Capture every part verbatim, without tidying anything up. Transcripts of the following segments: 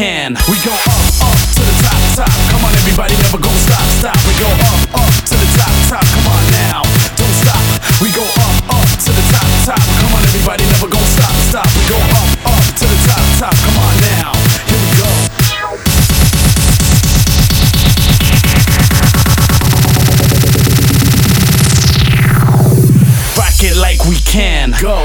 can. We go up, up to the top, top. Come on, everybody, never go stop, stop. We go up, up to the top, top. Come on now, don't stop. We go up, up to the top, top. Come on, everybody, never go stop, stop. We go up, up to the top, top. Come on now, here we go. Rock it like we can. Go.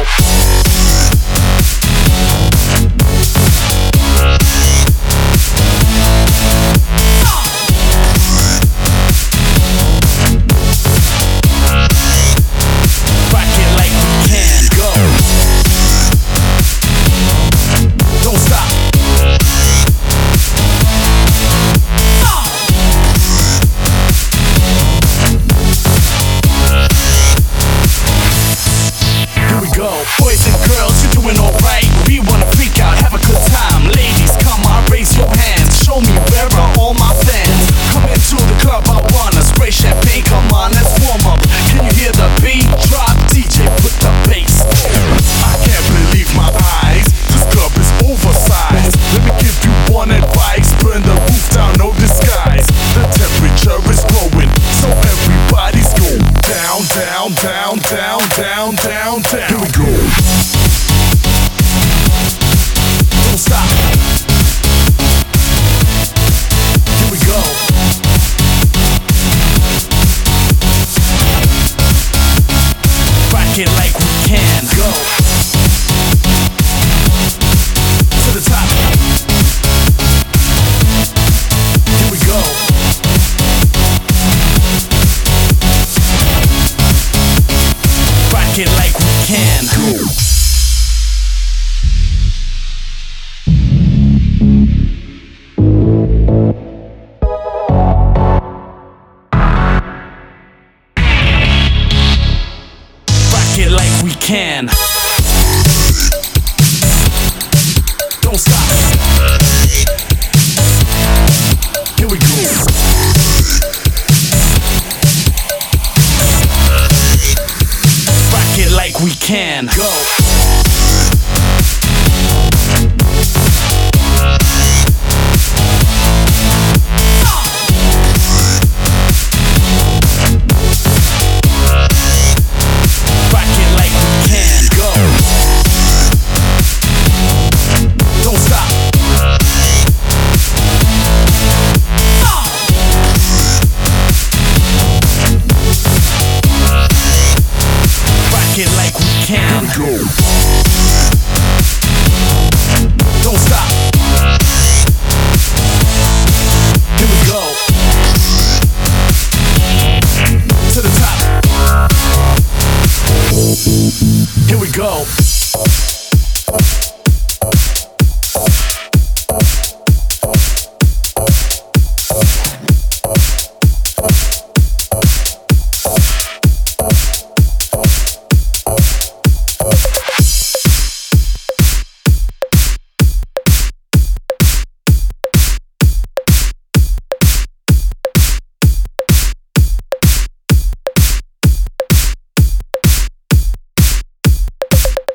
We can go.